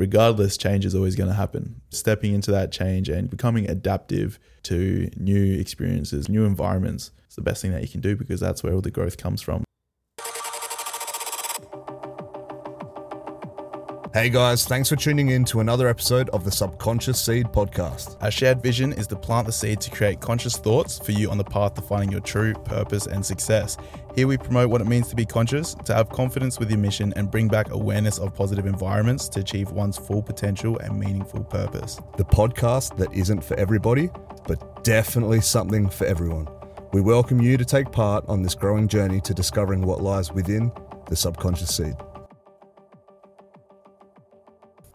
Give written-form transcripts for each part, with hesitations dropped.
regardless, change is always going to happen. Stepping into that change and becoming adaptive to new experiences, new environments, is the best thing that you can do, because that's where all the growth comes from. Hey guys, thanks for tuning in to another episode of the Subconscious Seed Podcast. Our shared vision is to plant the seed to create conscious thoughts for you on the path to finding your true purpose and success. Here we promote what it means to be conscious, to have confidence with your mission, and bring back awareness of positive environments to achieve one's full potential and meaningful purpose. The podcast that isn't for everybody, but definitely something for everyone. We welcome you to take part on this growing journey to discovering what lies within the subconscious seed.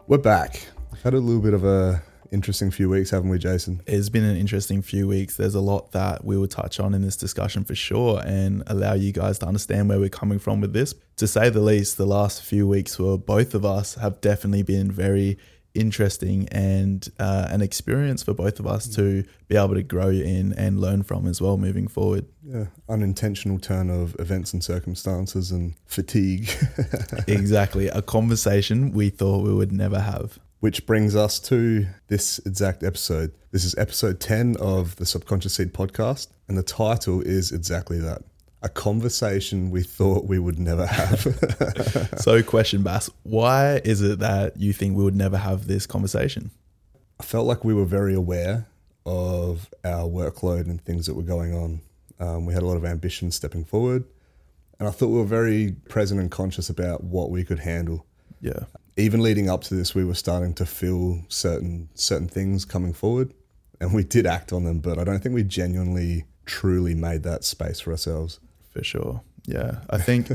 We're back. Had a little bit of a interesting few weeks, haven't we, Jason? It's been an interesting few weeks. There's a lot that we will touch on in this discussion for sure, and allow you guys to understand where we're coming from with this. To say the least, the last few weeks for both of us have definitely been very interesting and an experience for both of us to be able to grow in and learn from as well moving forward. Yeah, unintentional turn of events and circumstances and fatigue. Exactly, a conversation we thought we would never have. Which brings us to this exact episode. This is episode 10 of the Subconscious Seed Podcast, and the title is exactly that. A conversation we thought we would never have. So question, Bas, why is it that you think we would never have this conversation? I felt like we were very aware of our workload and things that were going on. We had a lot of ambition stepping forward, and I thought we were very present and conscious about what we could handle. Yeah. Even leading up to this, we were starting to feel certain things coming forward, and we did act on them, but I don't think we genuinely, truly made that space for ourselves. For sure. Yeah. I think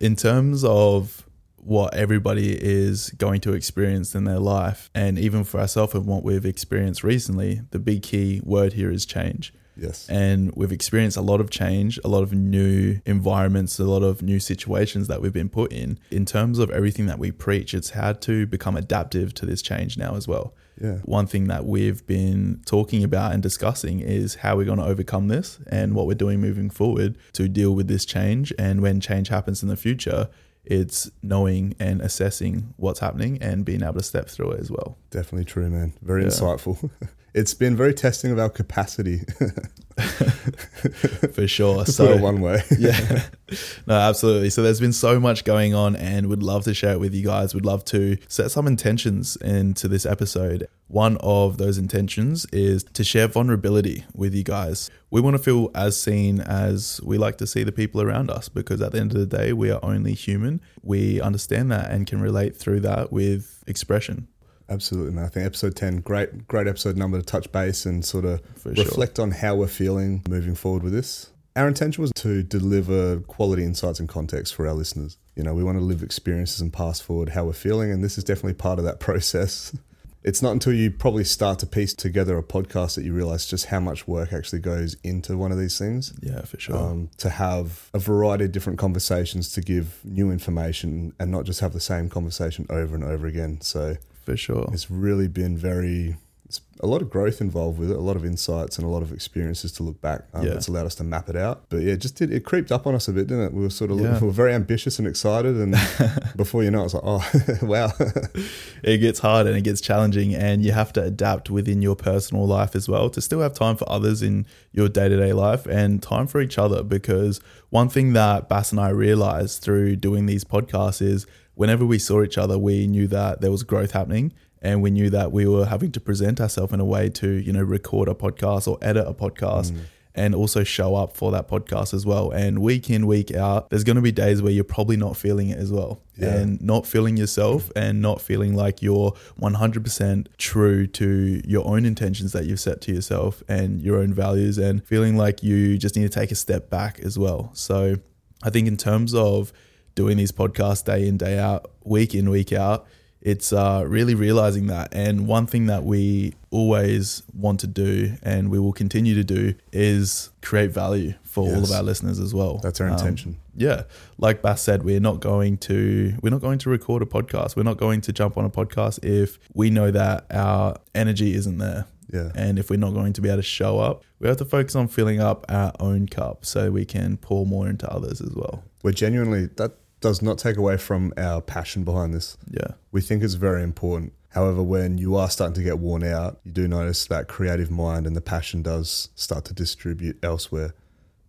in terms of what everybody is going to experience in their life, and even for ourselves and what we've experienced recently, the big key word here is change. Yes. And we've experienced a lot of change, a lot of new environments, a lot of new situations that we've been put in. In terms of everything that we preach, it's how to become adaptive to this change now as well. Yeah. One thing that we've been talking about and discussing is how we're going to overcome this and what we're doing moving forward to deal with this change. And when change happens in the future, it's knowing and assessing what's happening and being able to step through it as well. Definitely true, man. Very insightful. It's been very testing of our capacity. For sure. So one way. Yeah. No, absolutely. So there's been so much going on, and would love to share it with you guys. Would love to set some intentions into this episode. One of those intentions is to share vulnerability with you guys. We want to feel as seen as we like to see the people around us, because at the end of the day, we are only human. We understand that and can relate through that with expression. Absolutely, man. I think episode 10, great episode number to touch base and sort of reflect on how we're feeling moving forward with this. Our intention was to deliver quality insights and context for our listeners. You know, we want to live experiences and pass forward how we're feeling, and this is definitely part of that process. It's not until you probably start to piece together a podcast that you realize just how much work actually goes into one of these things. Yeah, for sure. To have a variety of different conversations, to give new information and not just have the same conversation over and over again. So... For sure. It's really been a lot of growth involved with it, a lot of insights and a lot of experiences to look back. It's allowed us to map it out. But yeah, it creeped up on us a bit, didn't it? We were sort of we were very ambitious and excited, and before you know it, it's like, oh, wow. It gets hard and it gets challenging, and you have to adapt within your personal life as well to still have time for others in your day-to-day life and time for each other. Because one thing that Bas and I realized through doing these podcasts is whenever we saw each other, we knew that there was growth happening, and we knew that we were having to present ourselves in a way to, you know, record a podcast or edit a podcast and also show up for that podcast as well. And week in, week out, there's going to be days where you're probably not feeling it as well and not feeling yourself and not feeling like you're 100% true to your own intentions that you've set to yourself and your own values, and feeling like you just need to take a step back as well. So I think in terms of doing these podcasts day in, day out, week in, week out, it's really realizing that. And one thing that we always want to do, and we will continue to do, is create value for all of our listeners as well. That's our intention. Like Bas said, we're not going to record a podcast. We're not going to jump on a podcast if we know that our energy isn't there. Yeah. And if we're not going to be able to show up, we have to focus on filling up our own cup so we can pour more into others as well. We're genuinely, that does not take away from our passion behind this. Yeah. We think it's very important. However, when you are starting to get worn out, you do notice that creative mind and the passion does start to distribute elsewhere.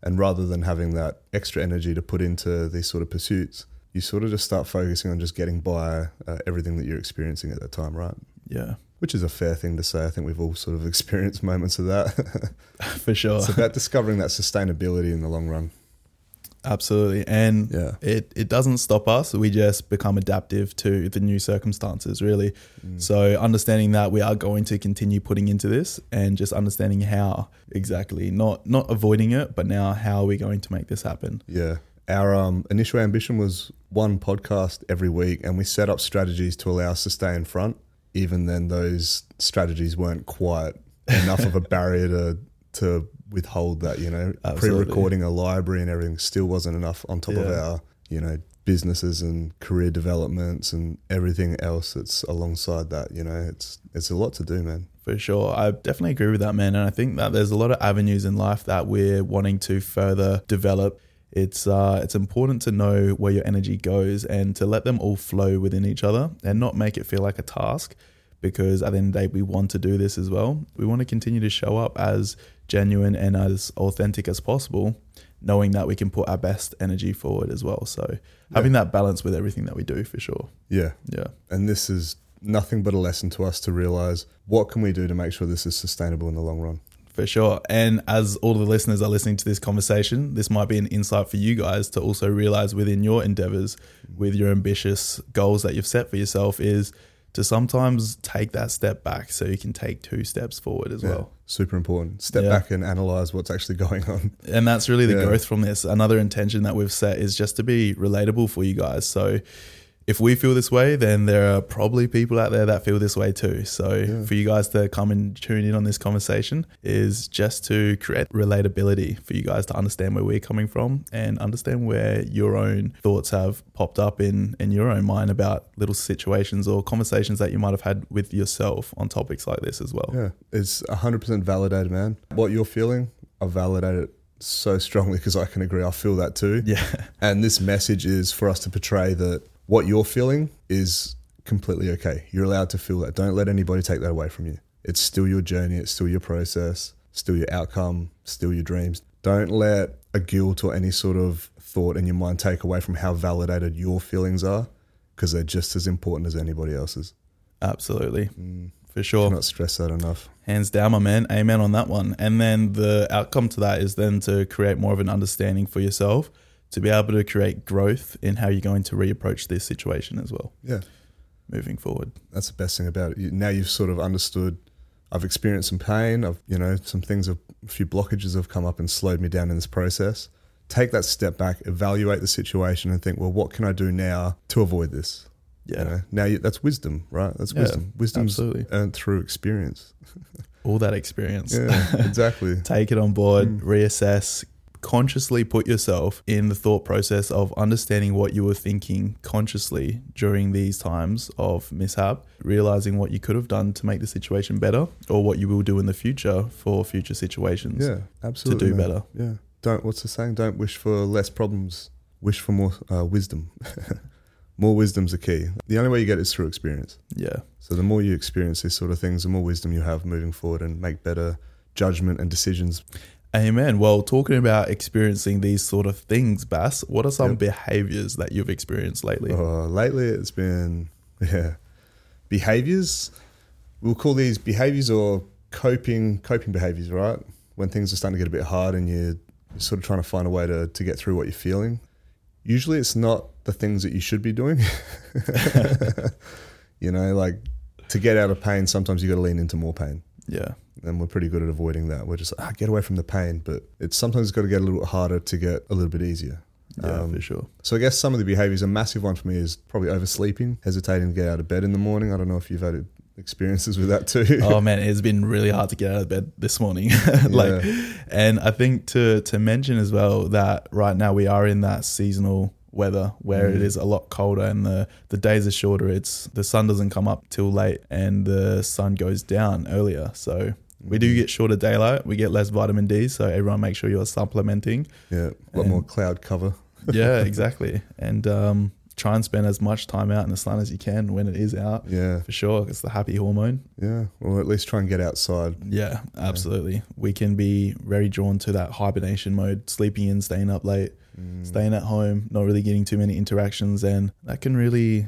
And rather than having that extra energy to put into these sort of pursuits, you sort of just start focusing on just getting by everything that you're experiencing at that time, right? Yeah. Which is a fair thing to say. I think we've all sort of experienced moments of that. For sure. It's about discovering that sustainability in the long run. Absolutely. And it doesn't stop us. We just become adaptive to the new circumstances, really. Mm. So understanding that we are going to continue putting into this and just understanding how exactly, not avoiding it, but now how are we going to make this happen? Yeah. Our initial ambition was one podcast every week, and we set up strategies to allow us to stay in front. Even then, those strategies weren't quite enough of a barrier to withhold that, you know. Absolutely. Pre-recording a library and everything still wasn't enough on top of our, you know, businesses and career developments and everything else that's alongside that, you know. It's a lot to do, man. For sure. I definitely agree with that, man. And I think that there's a lot of avenues in life that we're wanting to further develop. It's important to know where your energy goes and to let them all flow within each other and not make it feel like a task, because at the end of the day, we want to do this as well. We want to continue to show up as genuine and as authentic as possible, knowing that we can put our best energy forward as well. So having that balance with everything that we do, for sure. Yeah. Yeah. And this is nothing but a lesson to us to realize what can we do to make sure this is sustainable in the long run. For sure. And as all the listeners are listening to this conversation, this might be an insight for you guys to also realize within your endeavors, with your ambitious goals that you've set for yourself, is to sometimes take that step back so you can take two steps forward as well. Super important. Step back and analyze what's actually going on. And that's really the growth from this. Another intention that we've set is just to be relatable for you guys. So if we feel this way, then there are probably people out there that feel this way too. So for you guys to come and tune in on this conversation is just to create relatability for you guys to understand where we're coming from and understand where your own thoughts have popped up in your own mind about little situations or conversations that you might have had with yourself on topics like this as well. Yeah, it's 100% validated, man. What you're feeling, I validate it so strongly because I can agree. I feel that too. Yeah. And this message is for us to portray that what you're feeling is completely okay. You're allowed to feel that. Don't let anybody take that away from you. It's still your journey. It's still your process, still your outcome, still your dreams. Don't let a guilt or any sort of thought in your mind take away from how validated your feelings are, because they're just as important as anybody else's. Absolutely. For sure. Cannot stress that enough. Hands down, my man. Amen on that one. And then the outcome to that is then to create more of an understanding for yourself, to be able to create growth in how you're going to reapproach this situation as well. Yeah. Moving forward. That's the best thing about it. Now you've sort of understood, I've experienced some pain. I've, you know, some things, a few blockages have come up and slowed me down in this process. Take that step back, evaluate the situation and think, well, what can I do now to avoid this? Yeah. You know? Now that's wisdom, right? That's wisdom. Wisdom's absolutely earned through experience. All that experience. Yeah, exactly. Take it on board, reassess, consciously put yourself in the thought process of understanding what you were thinking consciously during these times of mishap, realizing what you could have done to make the situation better or what you will do in the future for future situations. Yeah, absolutely. To do better. Yeah. Don't, what's the saying? Don't wish for less problems. Wish for more wisdom. More wisdom's the key. The only way you get it is through experience. Yeah. So the more you experience these sort of things, the more wisdom you have moving forward and make better judgment and decisions. Amen. Well, talking about experiencing these sort of things, Bas, what are some behaviors that you've experienced lately? Lately, it's been, behaviors. We'll call these behaviors or coping behaviors, right? When things are starting to get a bit hard and you're sort of trying to find a way to get through what you're feeling. Usually it's not the things that you should be doing. You know, like to get out of pain, sometimes you got to lean into more pain. Yeah. And we're pretty good at avoiding that. We're just get away from the pain, but it's sometimes got to get a little harder to get a little bit easier. Yeah, for sure. So I guess some of the behaviors, a massive one for me is probably oversleeping, hesitating to get out of bed in the morning. I don't know if you've had experiences with that too. Oh man, it's been really hard to get out of bed this morning. And I think to mention as well that right now we are in that seasonal weather where it is a lot colder and the days are shorter. It's the sun doesn't come up till late and the sun goes down earlier. So we do get shorter daylight, we get less vitamin D, so everyone make sure you're supplementing. Yeah, a lot more cloud cover. Yeah, exactly. And try and spend as much time out in the sun as you can when it is out. Yeah, for sure. It's the happy hormone. Yeah. Or at least try and get outside. Yeah, absolutely. Yeah. We can be very drawn to that hibernation mode, sleeping in, staying up late, staying at home, not really getting too many interactions. And that can really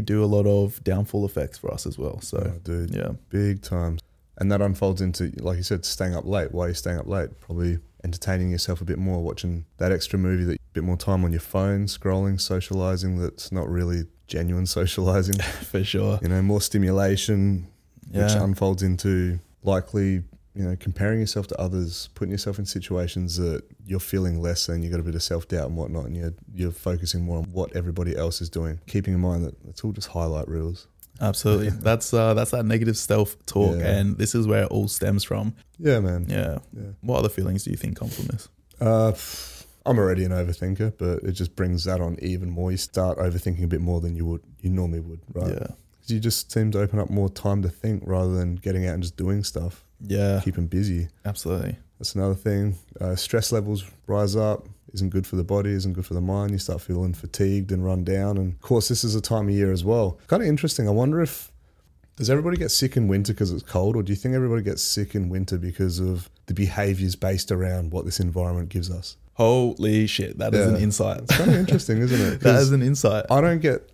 do a lot of downfall effects for us as well. So, oh, dude, yeah, big time. And that unfolds into, like you said, staying up late. Why are you staying up late? Probably entertaining yourself a bit more, watching that extra movie, that bit more time on your phone, scrolling, socializing. That's not really genuine socializing. For sure. You know, more stimulation, yeah, which unfolds into likely, you know, comparing yourself to others, putting yourself in situations that you're feeling less than, you've got a bit of self-doubt and whatnot, and you're focusing more on what everybody else is doing, keeping in mind that it's all just highlight reels. Absolutely. That's that negative self-talk, yeah, and this is where it all stems from. Yeah, man. Yeah. Yeah. What other feelings do you think come from this? I'm already an overthinker, but it just brings that on even more. You start overthinking a bit more than you normally would, right? Yeah. Because you just seem to open up more time to think rather than getting out and just doing stuff. Yeah. Keeping busy. Absolutely. That's another thing. Stress levels rise up. Isn't good for the body, isn't good for the mind. You start feeling fatigued and run down. And of course, this is a time of year as well. Kind of interesting. I wonder if, does everybody get sick in winter because it's cold? Or do you think everybody gets sick in winter because of the behaviors based around what this environment gives us? Holy shit. That is an insight. It's kind of interesting, isn't it? That is an insight. I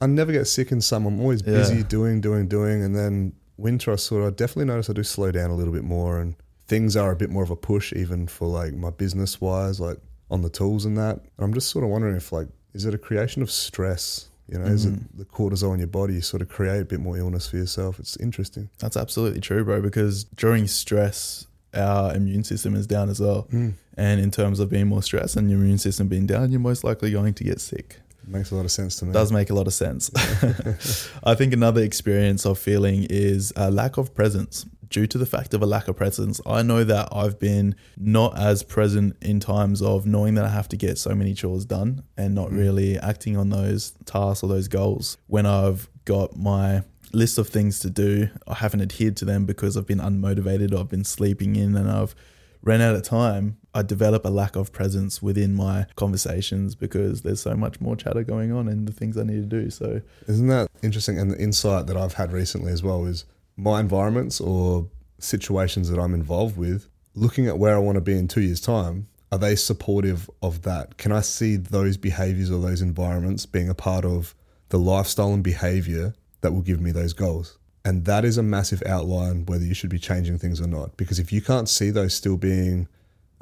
never get sick in summer. I'm always busy doing. And then winter, I definitely notice I do slow down a little bit more. And things are a bit more of a push, even for like my business wise, like on the tools and that. And I'm just sort of wondering if, like, is it a creation of stress? You know, is it the cortisol in your body? You sort of create a bit more illness for yourself. It's interesting. That's absolutely true, bro, because during stress, our immune system is down as well. Mm. And in terms of being more stressed and your immune system being down, you're most likely going to get sick. Makes a lot of sense to me. Does make a lot of sense. I think another experience of feeling is a lack of presence. Due to the fact of a lack of presence, I know that I've been not as present in times of knowing that I have to get so many chores done and not really acting on those tasks or those goals. When I've got my list of things to do, I haven't adhered to them because I've been unmotivated, or I've been sleeping in and I've ran out of time. I develop a lack of presence within my conversations because there's so much more chatter going on and the things I need to do. So isn't that interesting? And the insight that I've had recently as well is, my environments or situations that I'm involved with, looking at where I want to be in 2 years' time, are they supportive of that? Can I see those behaviors or those environments being a part of the lifestyle and behavior that will give me those goals? And that is a massive outline whether you should be changing things or not. Because if you can't see those still being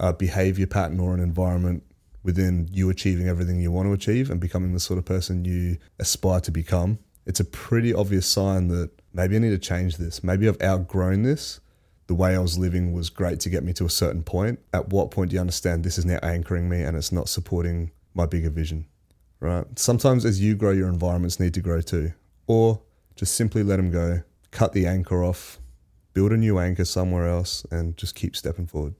a behavior pattern or an environment within you achieving everything you want to achieve and becoming the sort of person you aspire to become, it's a pretty obvious sign that maybe I need to change this. Maybe I've outgrown this. The way I was living was great to get me to a certain point. At what point do you understand this is now anchoring me and it's not supporting my bigger vision, right? Sometimes as you grow, your environments need to grow too. Or just simply let them go, cut the anchor off, build a new anchor somewhere else and just keep stepping forward.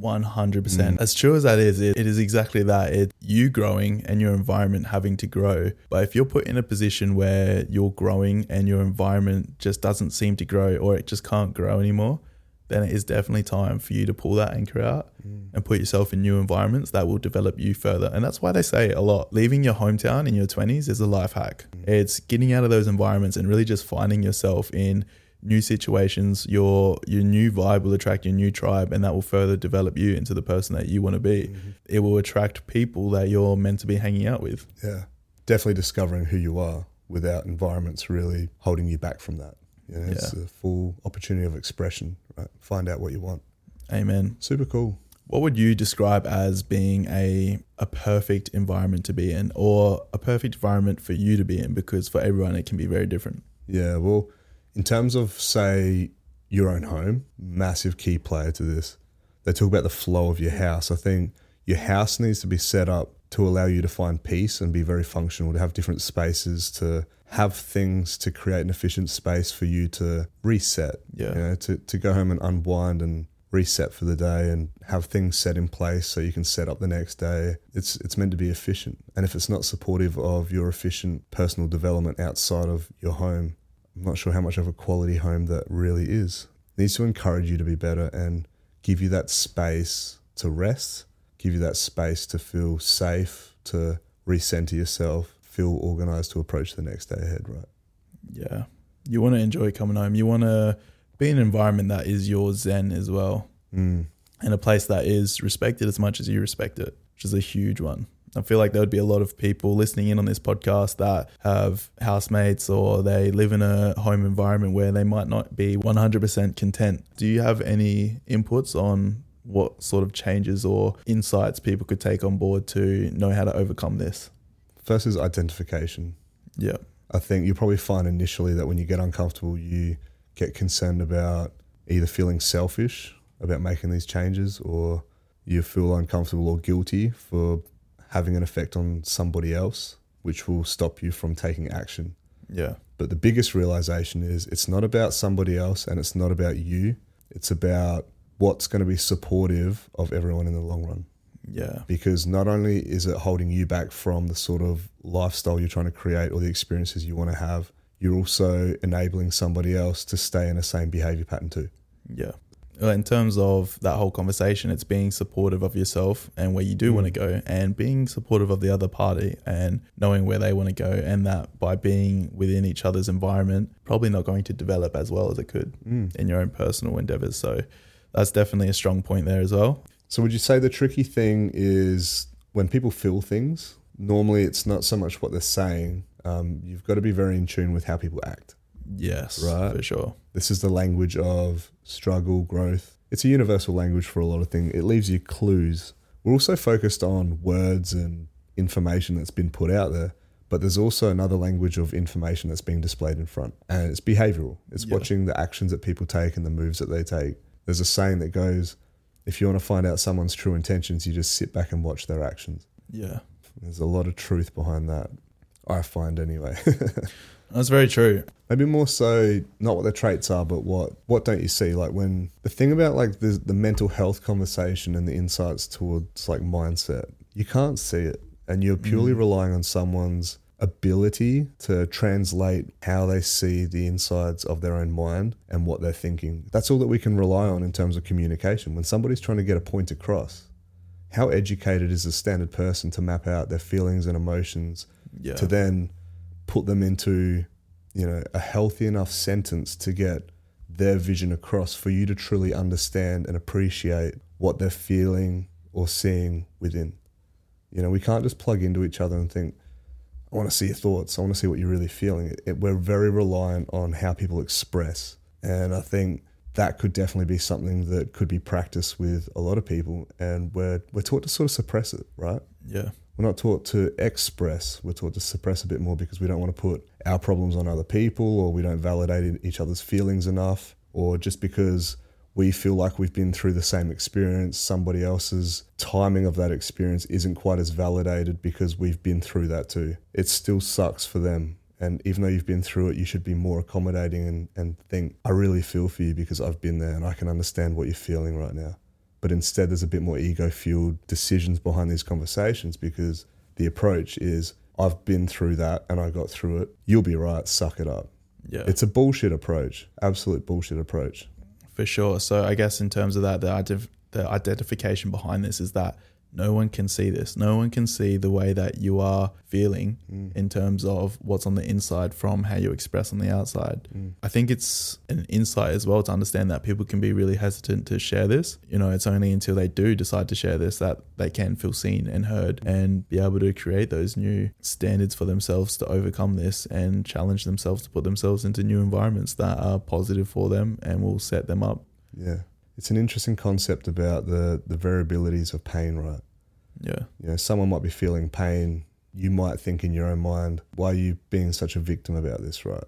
100%. As true as that is, it is exactly that. It's you growing and your environment having to grow. But if you're put in a position where you're growing and your environment just doesn't seem to grow, or it just can't grow anymore, then it is definitely time for you to pull that anchor out and put yourself in new environments that will develop you further. And that's why they say a lot, leaving your hometown in your 20s is a life hack. It's getting out of those environments and really just finding yourself in new situations. Your new vibe will attract your new tribe, and that will further develop you into the person that you want to be. It will attract people that you're meant to be hanging out with. Yeah, definitely discovering who you are without environments really holding you back from that. You know, it's a full opportunity of expression, right? Find out what you want. Amen. Super cool. What would you describe as being a perfect environment to be in, or a perfect environment for you to be in? Because for everyone, it can be very different. Yeah, well, in terms of, say, your own home, massive key player to this. They talk about the flow of your house. I think your house needs to be set up to allow you to find peace and be very functional, to have different spaces, to have things to create an efficient space for you to reset, you know, to go home and unwind and reset for the day and have things set in place so you can set up the next day. It's meant to be efficient. And if it's not supportive of your efficient personal development outside of your home, I'm not sure how much of a quality home that really is. It needs to encourage you to be better and give you that space to rest, give you that space to feel safe, to recenter yourself, feel organized to approach the next day ahead, right? Yeah. You want to enjoy coming home. You want to be in an environment that is your zen as well. Mm. And a place that is respected as much as you respect it, which is a huge one. I feel like there would be a lot of people listening in on this podcast that have housemates or they live in a home environment where they might not be 100% content. Do you have any inputs on what sort of changes or insights people could take on board to know how to overcome this? First is identification. Yeah. I think you'll probably find initially that when you get uncomfortable, you get concerned about either feeling selfish about making these changes, or you feel uncomfortable or guilty for having an effect on somebody else, which will stop you from taking action. Yeah. But the biggest realization is it's not about somebody else and it's not about you. It's about what's going to be supportive of everyone in the long run. Yeah. Because not only is it holding you back from the sort of lifestyle you're trying to create or the experiences you want to have, you're also enabling somebody else to stay in the same behavior pattern too. Yeah. In terms of that whole conversation, it's being supportive of yourself and where you do want to go, and being supportive of the other party and knowing where they want to go, and that by being within each other's environment, probably not going to develop as well as it could in your own personal endeavors. So that's definitely a strong point there as well. So would you say the tricky thing is when people feel things, normally it's not so much what they're saying. You've got to be very in tune with how people act. Yes, right? For sure. This is the language of struggle, growth. It's a universal language for a lot of things. It leaves you clues. We're also focused on words and information that's been put out there, but there's also another language of information that's being displayed in front, and it's behavioral. It's watching the actions that people take and the moves that they take. There's a saying that goes, if you want to find out someone's true intentions, you just sit back and watch their actions. Yeah. There's a lot of truth behind that, I find anyway. That's very true. Maybe more so not what the traits are, but what don't you see? Like when the thing about like the mental health conversation and the insights towards like mindset, you can't see it, and you're purely relying on someone's ability to translate how they see the insides of their own mind and what they're thinking. That's all that we can rely on in terms of communication. When somebody's trying to get a point across, how educated is a standard person to map out their feelings and emotions to then put them into, you know, a healthy enough sentence to get their vision across for you to truly understand and appreciate what they're feeling or seeing within. You know, we can't just plug into each other and think, I want to see your thoughts. I want to see what you're really feeling. We're very reliant on how people express. And I think that could definitely be something that could be practiced with a lot of people. And we're taught to sort of suppress it, right? Yeah. We're not taught to express, we're taught to suppress a bit more because we don't want to put our problems on other people, or we don't validate each other's feelings enough, or just because we feel like we've been through the same experience, somebody else's timing of that experience isn't quite as validated because we've been through that too. It still sucks for them. And even though you've been through it, you should be more accommodating and think, I really feel for you because I've been there and I can understand what you're feeling right now. But instead, there's a bit more ego-fueled decisions behind these conversations because the approach is, I've been through that and I got through it. You'll be right. Suck it up. Yeah. It's a bullshit approach. Absolute bullshit approach. For sure. So I guess in terms of that, the identification behind this is that no one can see this. No one can see the way that you are feeling in terms of what's on the inside from how you express on the outside. I think it's an insight as well to understand that people can be really hesitant to share this. You know, it's only until they do decide to share this that they can feel seen and heard and be able to create those new standards for themselves to overcome this and challenge themselves to put themselves into new environments that are positive for them and will set them up. Yeah. It's an interesting concept about the variabilities of pain, right? Yeah. You know, someone might be feeling pain. You might think in your own mind, why are you being such a victim about this, right?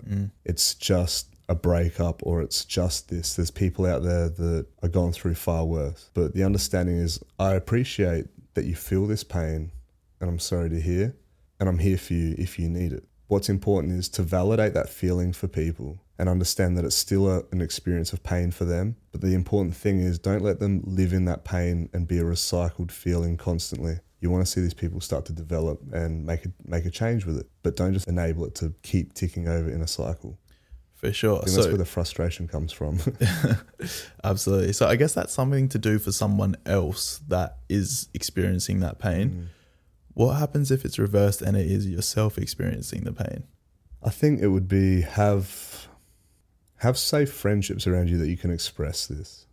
It's just a breakup, or it's just this. There's people out there that are going through far worse. But the understanding is, I appreciate that you feel this pain, and I'm sorry to hear, and I'm here for you if you need it. What's important is to validate that feeling for people and understand that it's still an experience of pain for them. But the important thing is, don't let them live in that pain and be a recycled feeling constantly. You want to see these people start to develop and make a change with it, but don't just enable it to keep ticking over in a cycle. For sure. I think that's where the frustration comes from. Absolutely. So I guess that's something to do for someone else that is experiencing that pain. What happens if it's reversed and it is yourself experiencing the pain? I think it would be have safe friendships around you that you can express this.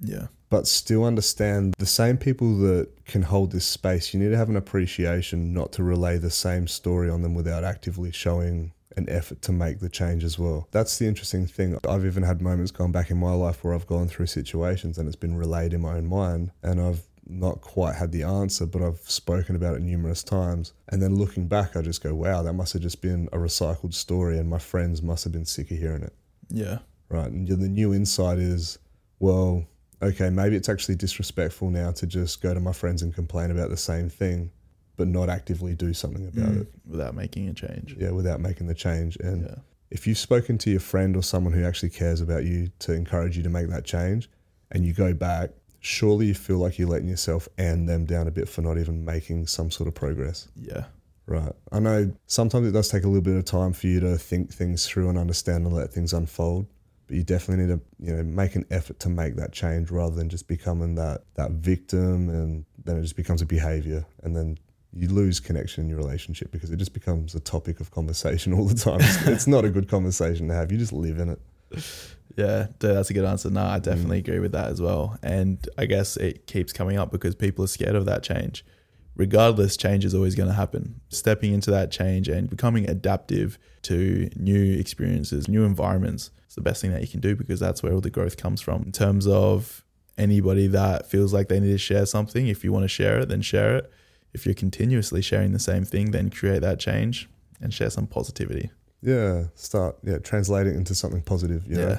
Yeah. But still understand the same people that can hold this space, you need to have an appreciation not to relay the same story on them without actively showing an effort to make the change as well. That's the interesting thing. I've even had moments gone back in my life where I've gone through situations and it's been relayed in my own mind and I've not quite had the answer, but I've spoken about it numerous times. And then looking back, I just go, wow, that must have just been a recycled story and my friends must have been sick of hearing it. Yeah. Right. And the new insight is, well, okay, maybe it's actually disrespectful now to just go to my friends and complain about the same thing, but not actively do something about it. Without making a change. Yeah, without making the change. And if you've spoken to your friend or someone who actually cares about you to encourage you to make that change and you go back, surely you feel like you're letting yourself and them down a bit for not even making some sort of progress. Yeah. Right. I know sometimes it does take a little bit of time for you to think things through and understand and let things unfold. But you definitely need to, make an effort to make that change rather than just becoming that victim, and then it just becomes a behavior, and then you lose connection in your relationship because it just becomes a topic of conversation all the time. It's not a good conversation to have. You just live in it. Yeah, dude, that's a good answer. No, I definitely agree with that as well. And I guess it keeps coming up because people are scared of that change. Regardless, change is always going to happen. Stepping into that change and becoming adaptive to new experiences, new environments, is the best thing that you can do, because that's where all the growth comes from. In terms of anybody that feels like they need to share something, if you want to share it, then share it. If you're continuously sharing the same thing, then create that change and share some positivity. Yeah, translate it into something positive. Yeah.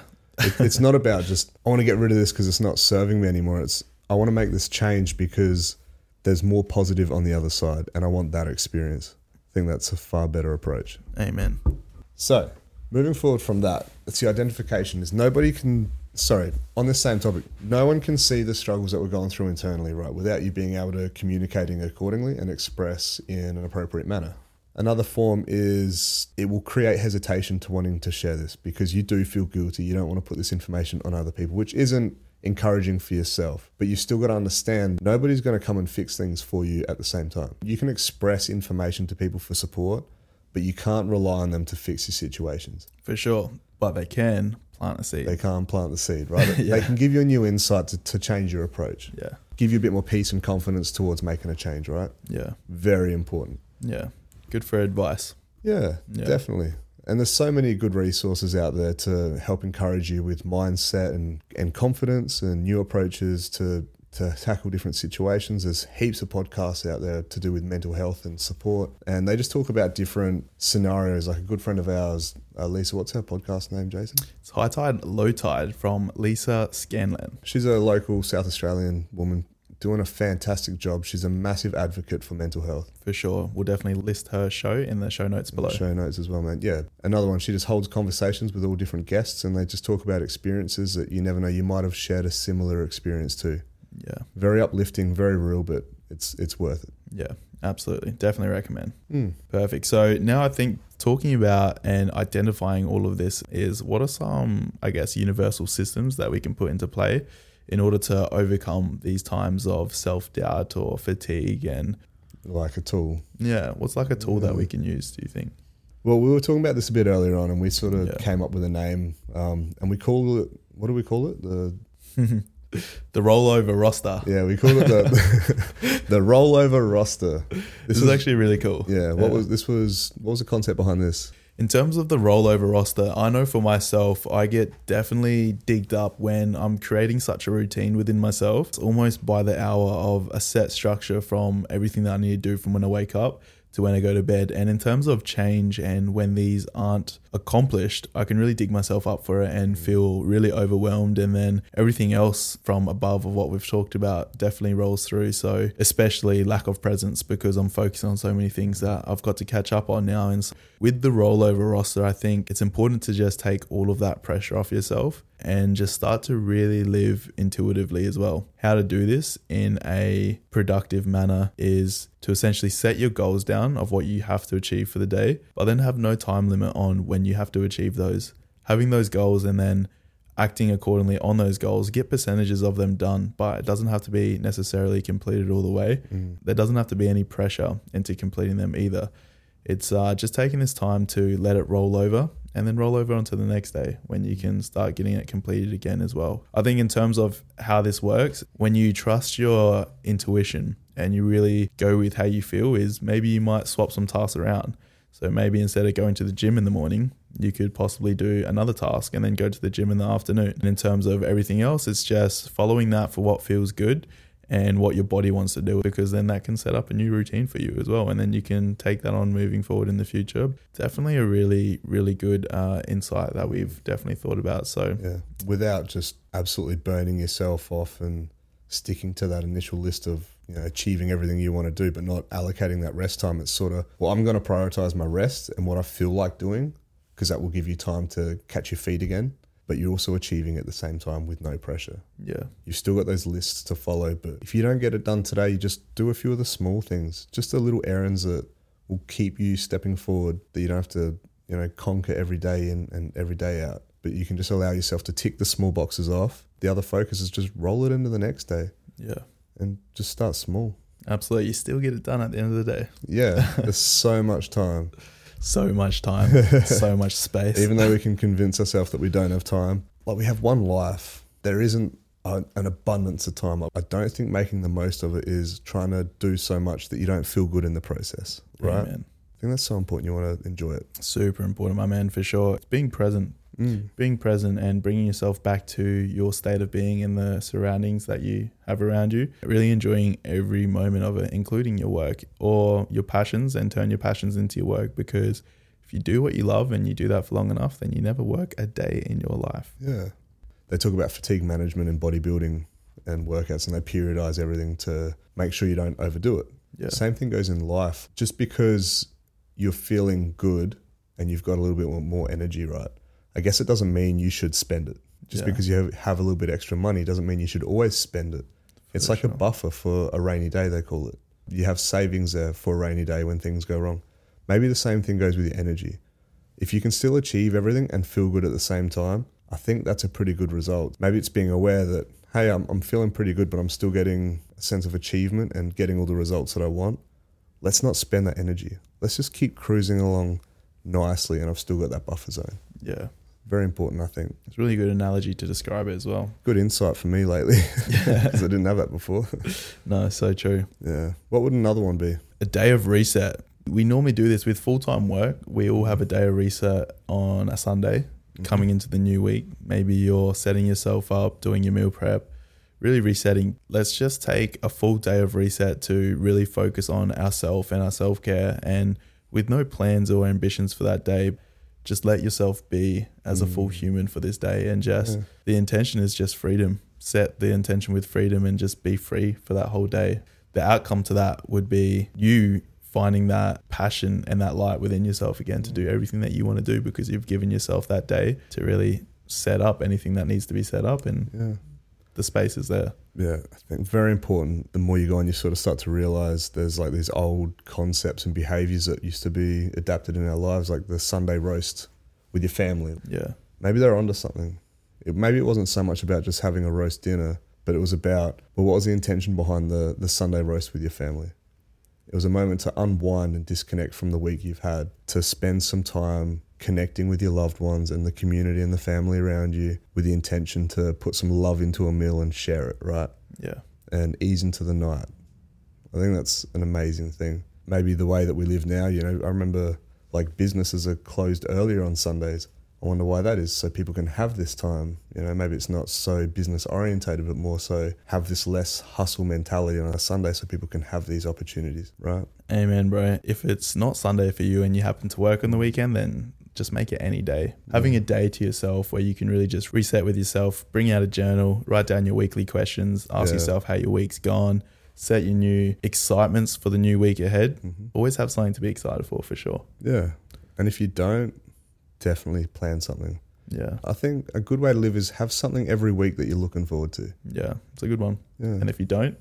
It's not about just, I want to get rid of this because it's not serving me anymore. It's, I want to make this change because there's more positive on the other side and I want that experience. I think that's a far better approach. Amen. So moving forward from that, it's the identification is on this same topic, no one can see the struggles that we're going through internally, right, without you being able to communicating accordingly and express in an appropriate manner. Another form is it will create hesitation to wanting to share this because you do feel guilty. You don't want to put this information on other people, which isn't encouraging for yourself, but you've still got to understand nobody's going to come and fix things for you at the same time. You can express information to people for support, but you can't rely on them to fix your situations. For sure. But they can plant a seed. They can't plant the seed, right? Yeah. They can give you a new insight to change your approach. Yeah. Give you a bit more peace and confidence towards making a change, right? Yeah. Very important. Yeah. Good for advice. Yeah, definitely. And there's so many good resources out there to help encourage you with mindset and confidence and new approaches to tackle different situations. There's heaps of podcasts out there to do with mental health and support. And they just talk about different scenarios. Like a good friend of ours, Lisa, what's her podcast name, Jason? It's High Tide, Low Tide from Lisa Scanlan. She's a local South Australian woman doing a fantastic job. She's a massive advocate for mental health. For sure. We'll definitely list her show in the show notes below. Show notes as well, man. Yeah. Another one, she just holds conversations with all different guests and they just talk about experiences that you never know, you might have shared a similar experience to. Yeah. Very uplifting, very real, but it's worth it. Yeah, absolutely. Definitely recommend. Perfect. So now I think talking about and identifying all of this is what are some, I guess, universal systems that we can put into play in order to overcome these times of self-doubt or fatigue and... Like a tool. Yeah. What's like a tool that we can use, do you think? Well, we were talking about this a bit earlier on and we sort of came up with a name and we call it... What do we call it? The rollover roster. Yeah, we call it the rollover roster. This is actually really cool. Yeah. What was the concept behind this? In terms of the rollover roster, I know for myself, I get definitely digged up when I'm creating such a routine within myself. It's almost by the hour of a set structure from everything that I need to do from when I wake up to when I go to bed. And in terms of change and when these aren't accomplished, I can really dig myself up for it and feel really overwhelmed. And then everything else from above of what we've talked about definitely rolls through. So especially lack of presence because I'm focusing on so many things that I've got to catch up on now. And with the rollover roster, I think it's important to just take all of that pressure off yourself and just start to really live intuitively as well. How to do this in a productive manner is to essentially set your goals down of what you have to achieve for the day, but then have no time limit on when you have to achieve those. Having those goals and then acting accordingly on those goals, get percentages of them done, but it doesn't have to be necessarily completed all the way. There doesn't have to be any pressure into completing them either. It's just taking this time to let it roll over and then roll over onto the next day when you can start getting it completed again as well. I think in terms of how this works, when you trust your intuition and you really go with how you feel, is maybe you might swap some tasks around. So maybe instead of going to the gym in the morning, you could possibly do another task and then go to the gym in the afternoon. And in terms of everything else, it's just following that for what feels good and what your body wants to do, because then that can set up a new routine for you as well. And then you can take that on moving forward in the future. Definitely a really, really good insight that we've definitely thought about. So yeah, without just absolutely burning yourself off and sticking to that initial list of, you know, achieving everything you want to do, but not allocating that rest time. It's sort of, well, I'm going to prioritize my rest and what I feel like doing, because that will give you time to catch your feet again. But you're also achieving at the same time with no pressure. Yeah. You've still got those lists to follow, but if you don't get it done today, you just do a few of the small things, just the little errands that will keep you stepping forward, that you don't have to, you know, conquer every day in and every day out. But you can just allow yourself to tick the small boxes off. The other focus is just roll it into the next day. Yeah. And just start small. Absolutely. You still get it done at the end of the day. Yeah. There's so much time. So much time, so much space. Even though we can convince ourselves that we don't have time, like, we have one life. There isn't an abundance of time. I don't think making the most of it is trying to do so much that you don't feel good in the process, right? Amen. I think that's so important. You want to enjoy it. Super important, my man, for sure. It's being present. Being present and bringing yourself back to your state of being and the surroundings that you have around you. Really enjoying every moment of it, including your work or your passions, and turn your passions into your work, because if you do what you love and you do that for long enough, then you never work a day in your life. Yeah. They talk about fatigue management in bodybuilding and workouts, and they periodize everything to make sure you don't overdo it. Yeah. Same thing goes in life. Just because you're feeling good and you've got a little bit more energy, right? I guess it doesn't mean you should spend it. Just because you have a little bit extra money doesn't mean you should always spend it. It's like a buffer for a rainy day, they call it. You have savings there for a rainy day when things go wrong. Maybe the same thing goes with your energy. If you can still achieve everything and feel good at the same time, I think that's a pretty good result. Maybe it's being aware that, hey, I'm feeling pretty good, but I'm still getting a sense of achievement and getting all the results that I want. Let's not spend that energy. Let's just keep cruising along nicely, and I've still got that buffer zone. Yeah. Very important, I think. It's really good analogy to describe it as well. Good insight for me lately, because I didn't have that before. No, so true. Yeah. What would another one be? A day of reset. We normally do this with full-time work. We all have a day of reset on a Sunday coming into the new week. Maybe you're setting yourself up, doing your meal prep, really resetting. Let's just take a full day of reset to really focus on ourselves and our self-care, and with no plans or ambitions for that day. Just let yourself be as a full human for this day, and just the intention is just freedom. Set the intention with freedom and just be free for that whole day. The outcome to that would be you finding that passion and that light within yourself again to do everything that you want to do, because you've given yourself that day to really set up anything that needs to be set up, and the space is there. Yeah, I think very important. The more you go on, you sort of start to realize there's like these old concepts and behaviors that used to be adapted in our lives, like the Sunday roast with your family. Yeah. Maybe they're onto something. Maybe it wasn't so much about just having a roast dinner, but it was about, well, what was the intention behind the Sunday roast with your family? It was a moment to unwind and disconnect from the week you've had, to spend some time connecting with your loved ones and the community and the family around you, with the intention to put some love into a meal and share it, right? Yeah. And ease into the night. I think that's an amazing thing. Maybe the way that we live now, you know, I remember like businesses are closed earlier on Sundays. I wonder why that is, so people can have this time. You know, maybe it's not so business orientated, but more so have this less hustle mentality on a Sunday so people can have these opportunities, right? Amen, bro. If it's not Sunday for you and you happen to work on the weekend, then just make it any day. Having a day to yourself where you can really just reset with yourself, bring out a journal, write down your weekly questions, ask yourself how your week's gone, set your new excitements for the new week ahead. Always have something to be excited for sure. Yeah. And if you don't, definitely plan something. Yeah. I think a good way to live is have something every week that you're looking forward to. Yeah. It's a good one. Yeah. And if you don't,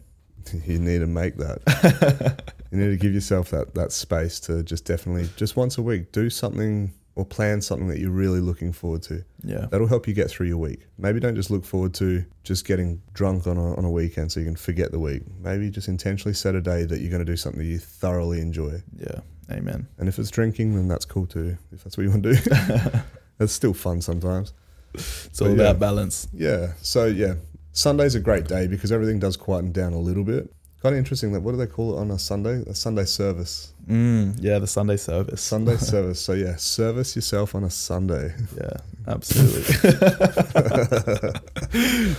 you need to make that. You need to give yourself that space to just definitely just once a week do something or plan something that you're really looking forward to. Yeah. That'll help you get through your week. Maybe don't just look forward to just getting drunk on a weekend so you can forget the week. Maybe just intentionally set a day that you're going to do something that you thoroughly enjoy. Yeah. Amen. And if it's drinking, then that's cool too. If that's what you want to do. That's still fun sometimes. It's all about balance. Yeah. So yeah, Sunday's a great day because everything does quieten down a little bit. Kind of interesting that, what do they call it on a Sunday? A Sunday service. Yeah, the Sunday service. Sunday service. So yeah, service yourself on a Sunday. Yeah, absolutely.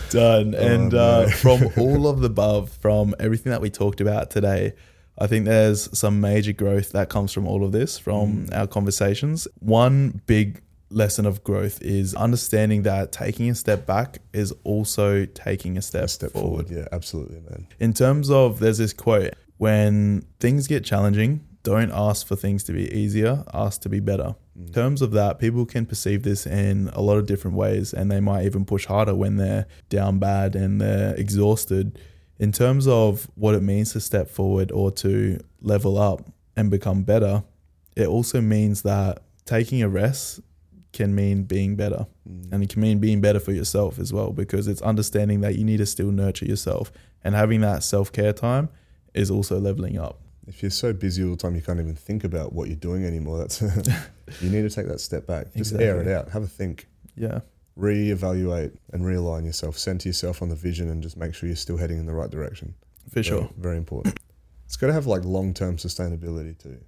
Done. And from all of the above, from everything that we talked about today, I think there's some major growth that comes from all of this, from our conversations. One big lesson of growth is understanding that taking a step back is also taking a step forward. Yeah, absolutely, man. In terms of, there's this quote, when things get challenging, don't ask for things to be easier, ask to be better. In terms of that, people can perceive this in a lot of different ways, and they might even push harder when they're down bad and they're exhausted. In terms of what it means to step forward or to level up and become better, it also means that taking a rest can mean being better, and it can mean being better for yourself as well, because it's understanding that you need to still nurture yourself, and having that self-care time is also leveling up. If you're so busy all the time you can't even think about what you're doing anymore, that's you need to take that step back. Just air it out, have a think, reevaluate and realign yourself, center yourself on the vision, and just make sure you're still heading in the right direction. Very important. It's got to have like long-term sustainability too.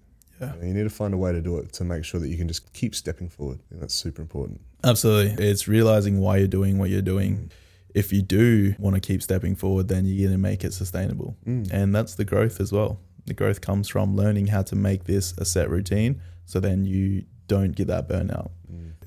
You need to find a way to do it to make sure that you can just keep stepping forward. And that's super important. Absolutely. It's realizing why you're doing what you're doing. If you do want to keep stepping forward, then you're going to make it sustainable. And that's the growth as well. The growth comes from learning how to make this a set routine so then you don't get that burnout.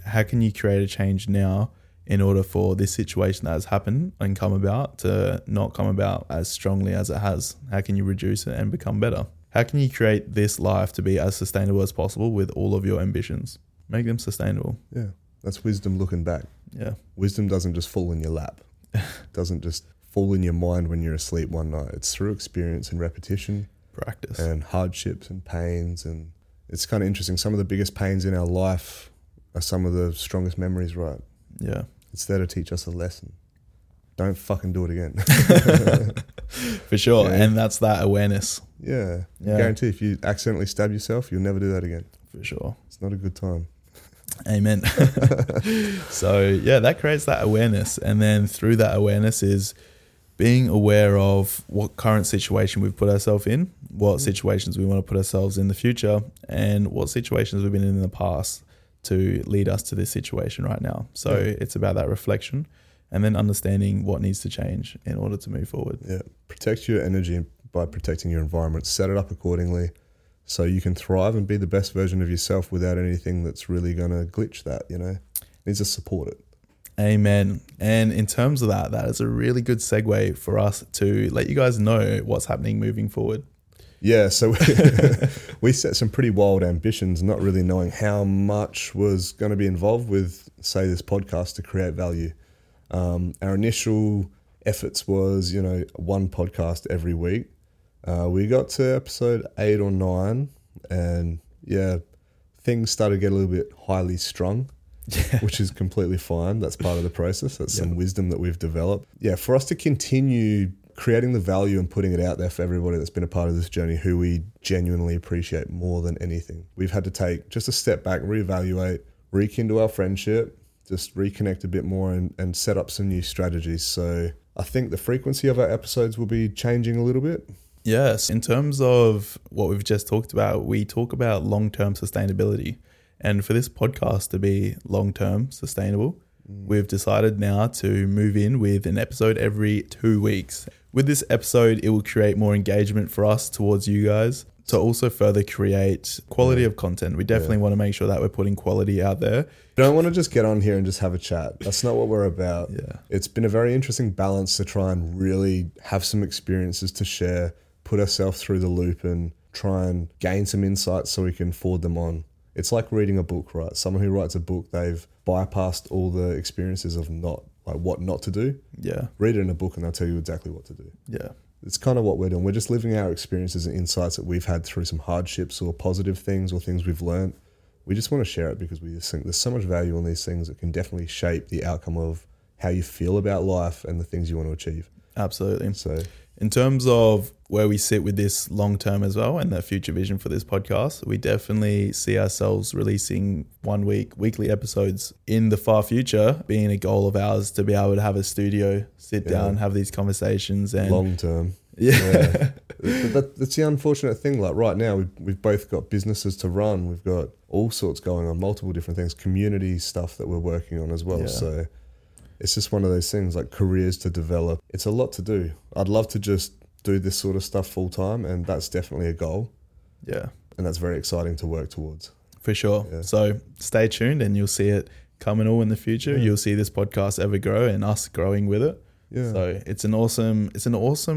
How can you create a change now in order for this situation that has happened and come about to not come about as strongly as it has? How can you reduce it and become better? How can you create this life to be as sustainable as possible with all of your ambitions? Make them sustainable. Yeah. That's wisdom looking back. Yeah. Wisdom doesn't just fall in your lap. It doesn't just fall in your mind when you're asleep one night. It's through experience and repetition. Practice. And hardships and pains. And it's kind of interesting. Some of the biggest pains in our life are some of the strongest memories, right? Yeah. It's there to teach us a lesson. Don't fucking do it again. For sure. Yeah. And that's that awareness. Yeah. I guarantee if you accidentally stab yourself, you'll never do that again. For sure. It's not a good time. Amen. So yeah, that creates that awareness. And then through that awareness is being aware of what current situation we've put ourselves in, what situations we want to put ourselves in the future, and what situations we've been in the past to lead us to this situation right now. So it's about that reflection. And then understanding what needs to change in order to move forward. Yeah. Protect your energy by protecting your environment. Set it up accordingly so you can thrive and be the best version of yourself without anything that's really going to glitch that, you know. It needs to support it. Amen. And in terms of that, that is a really good segue for us to let you guys know what's happening moving forward. Yeah. So we set some pretty wild ambitions, not really knowing how much was going to be involved with, say, this podcast to create value. Our initial efforts was, you know, one podcast every week. We got to episode 8 or 9 and yeah, things started to get a little bit highly strung, which is completely fine. That's part of the process. That's some wisdom that we've developed. Yeah. For us to continue creating the value and putting it out there for everybody that's been a part of this journey, who we genuinely appreciate more than anything, we've had to take just a step back, reevaluate, rekindle our friendship, just reconnect a bit more and set up some new strategies. So I think the frequency of our episodes will be changing a little bit. Yes. In terms of what we've just talked about, we talk about long-term sustainability. And for this podcast to be long-term sustainable, we've decided now to move in with an episode every 2 weeks. With this episode, it will create more engagement for us towards you guys to also further create quality of content. We definitely want to make sure that we're putting quality out there. We don't want to just get on here and just have a chat. That's not what we're about. Yeah. It's been a very interesting balance to try and really have some experiences to share, put ourselves through the loop and try and gain some insights so we can forward them on. It's like reading a book, right? Someone who writes a book, they've bypassed all the experiences of what not to do. Yeah. Read it in a book and they'll tell you exactly what to do. Yeah. It's kind of what we're doing. We're just living our experiences and insights that we've had through some hardships or positive things or things we've learned we just want to share it because we just think there's so much value in these things. It can definitely shape the outcome of how you feel about life and the things you want to achieve. Absolutely. So in terms of where we sit with this long term as well and the future vision for this podcast, we definitely see ourselves releasing weekly episodes in the far future, being a goal of ours to be able to have a studio, sit down, have these conversations. And long term. Yeah. That's the unfortunate thing. Like right now, we've both got businesses to run. We've got all sorts going on, multiple different things, community stuff that we're working on as well. Yeah. So it's just one of those things, like careers to develop. It's a lot to do. I'd love to just do this sort of stuff full time, and that's definitely a goal. Yeah. And that's very exciting to work towards. For sure. Yeah. So stay tuned and you'll see it coming all in the future. Yeah. You'll see this podcast ever grow and us growing with it. Yeah. So it's an awesome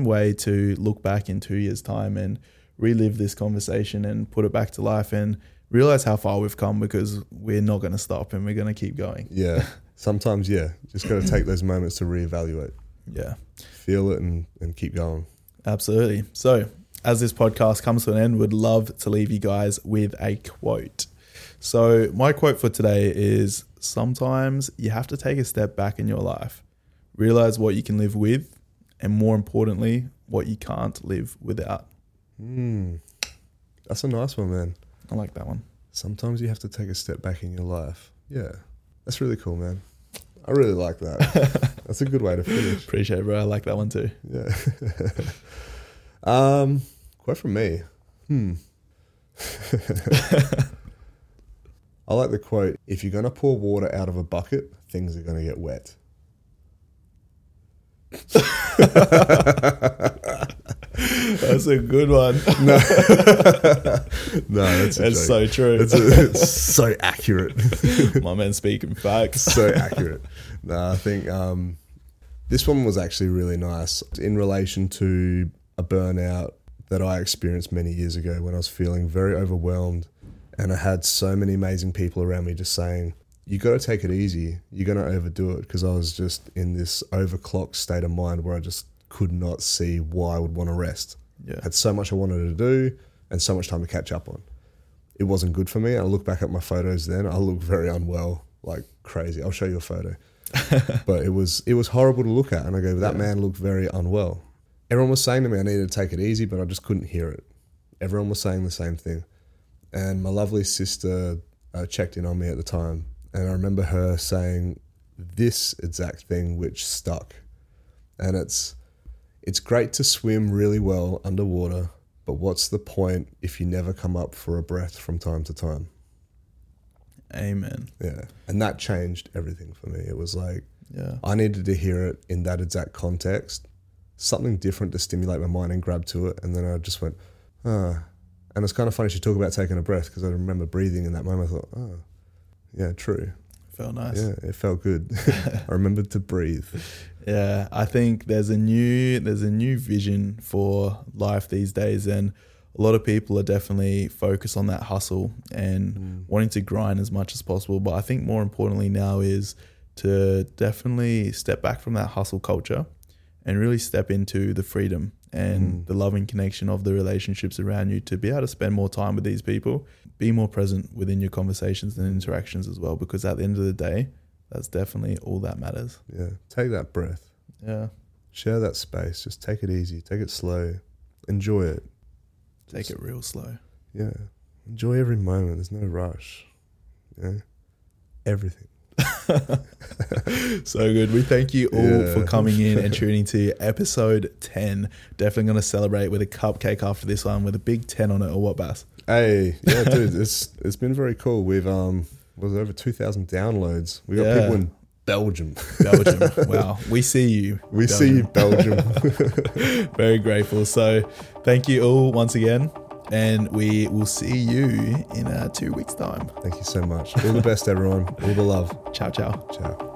way to look back in 2 years' time and relive this conversation and put it back to life and realize how far we've come, because we're not going to stop and we're going to keep going. Yeah. Sometimes, yeah, just got to take those moments to reevaluate. Yeah. Feel it and keep going. Absolutely. So as this podcast comes to an end, we'd love to leave you guys with a quote. So my quote for today is, sometimes you have to take a step back in your life, realize what you can live with, and more importantly, what you can't live without. That's a nice one, man. I like that one. Sometimes you have to take a step back in your life. Yeah. That's really cool, man. I really like that. That's a good way to finish. Appreciate it, bro. I like that one too. Yeah. Quote from me. I like the quote, if you're going to pour water out of a bucket, things are going to get wet. That's a good one. No, that's so true. It's so accurate. My man speaking facts. So accurate. No, I think this one was actually really nice in relation to a burnout that I experienced many years ago when I was feeling very overwhelmed, and I had so many amazing people around me just saying, you got to take it easy. You're going to overdo it, because I was just in this overclocked state of mind where I just could not see why I would want to rest. Yeah. Had so much I wanted to do and so much time to catch up on. It wasn't good for me. I look back at my photos then, I look very unwell, like crazy. I'll show you a photo. But it was horrible to look at, and I go, that man looked very unwell. Everyone was saying to me I needed to take it easy, but I just couldn't hear it. Everyone was saying the same thing. And my lovely sister checked in on me at the time, and I remember her saying this exact thing which stuck. And it's great to swim really well underwater, but what's the point if you never come up for a breath from time to time? Amen. Yeah. And that changed everything for me. It was like, I needed to hear it in that exact context, something different to stimulate my mind and grab to it. And then I just went, ah. And it's kind of funny she talked about taking a breath, because I remember breathing in that moment. I thought, oh, yeah, true. Felt nice. Yeah, it felt good. I remembered to breathe. Yeah, I think there's a new vision for life these days, and a lot of people are definitely focused on that hustle and wanting to grind as much as possible. But I think more importantly now is to definitely step back from that hustle culture and really step into the freedom and the loving connection of the relationships around you, to be able to spend more time with these people, be more present within your conversations and interactions as well, because at the end of the day, that's definitely all that matters. Yeah. Take that breath. Yeah. Share that space. Just take it easy. Take it slow. Enjoy it. Take it real slow. Yeah. Enjoy every moment. There's no rush. Yeah. Everything. So good. We thank you all for coming in and tuning to episode 10. Definitely going to celebrate with a cupcake after this one with a big 10 on it, or what, Bas? Hey, yeah, dude, it's been very cool. We've was over 2,000 downloads. We got people in Belgium. Wow. We see you. We Belgium. See you, Belgium. Very grateful. So thank you all once again, and we will see you in 2 weeks' time. Thank you so much. All the best, everyone. All the love. Ciao, ciao. Ciao.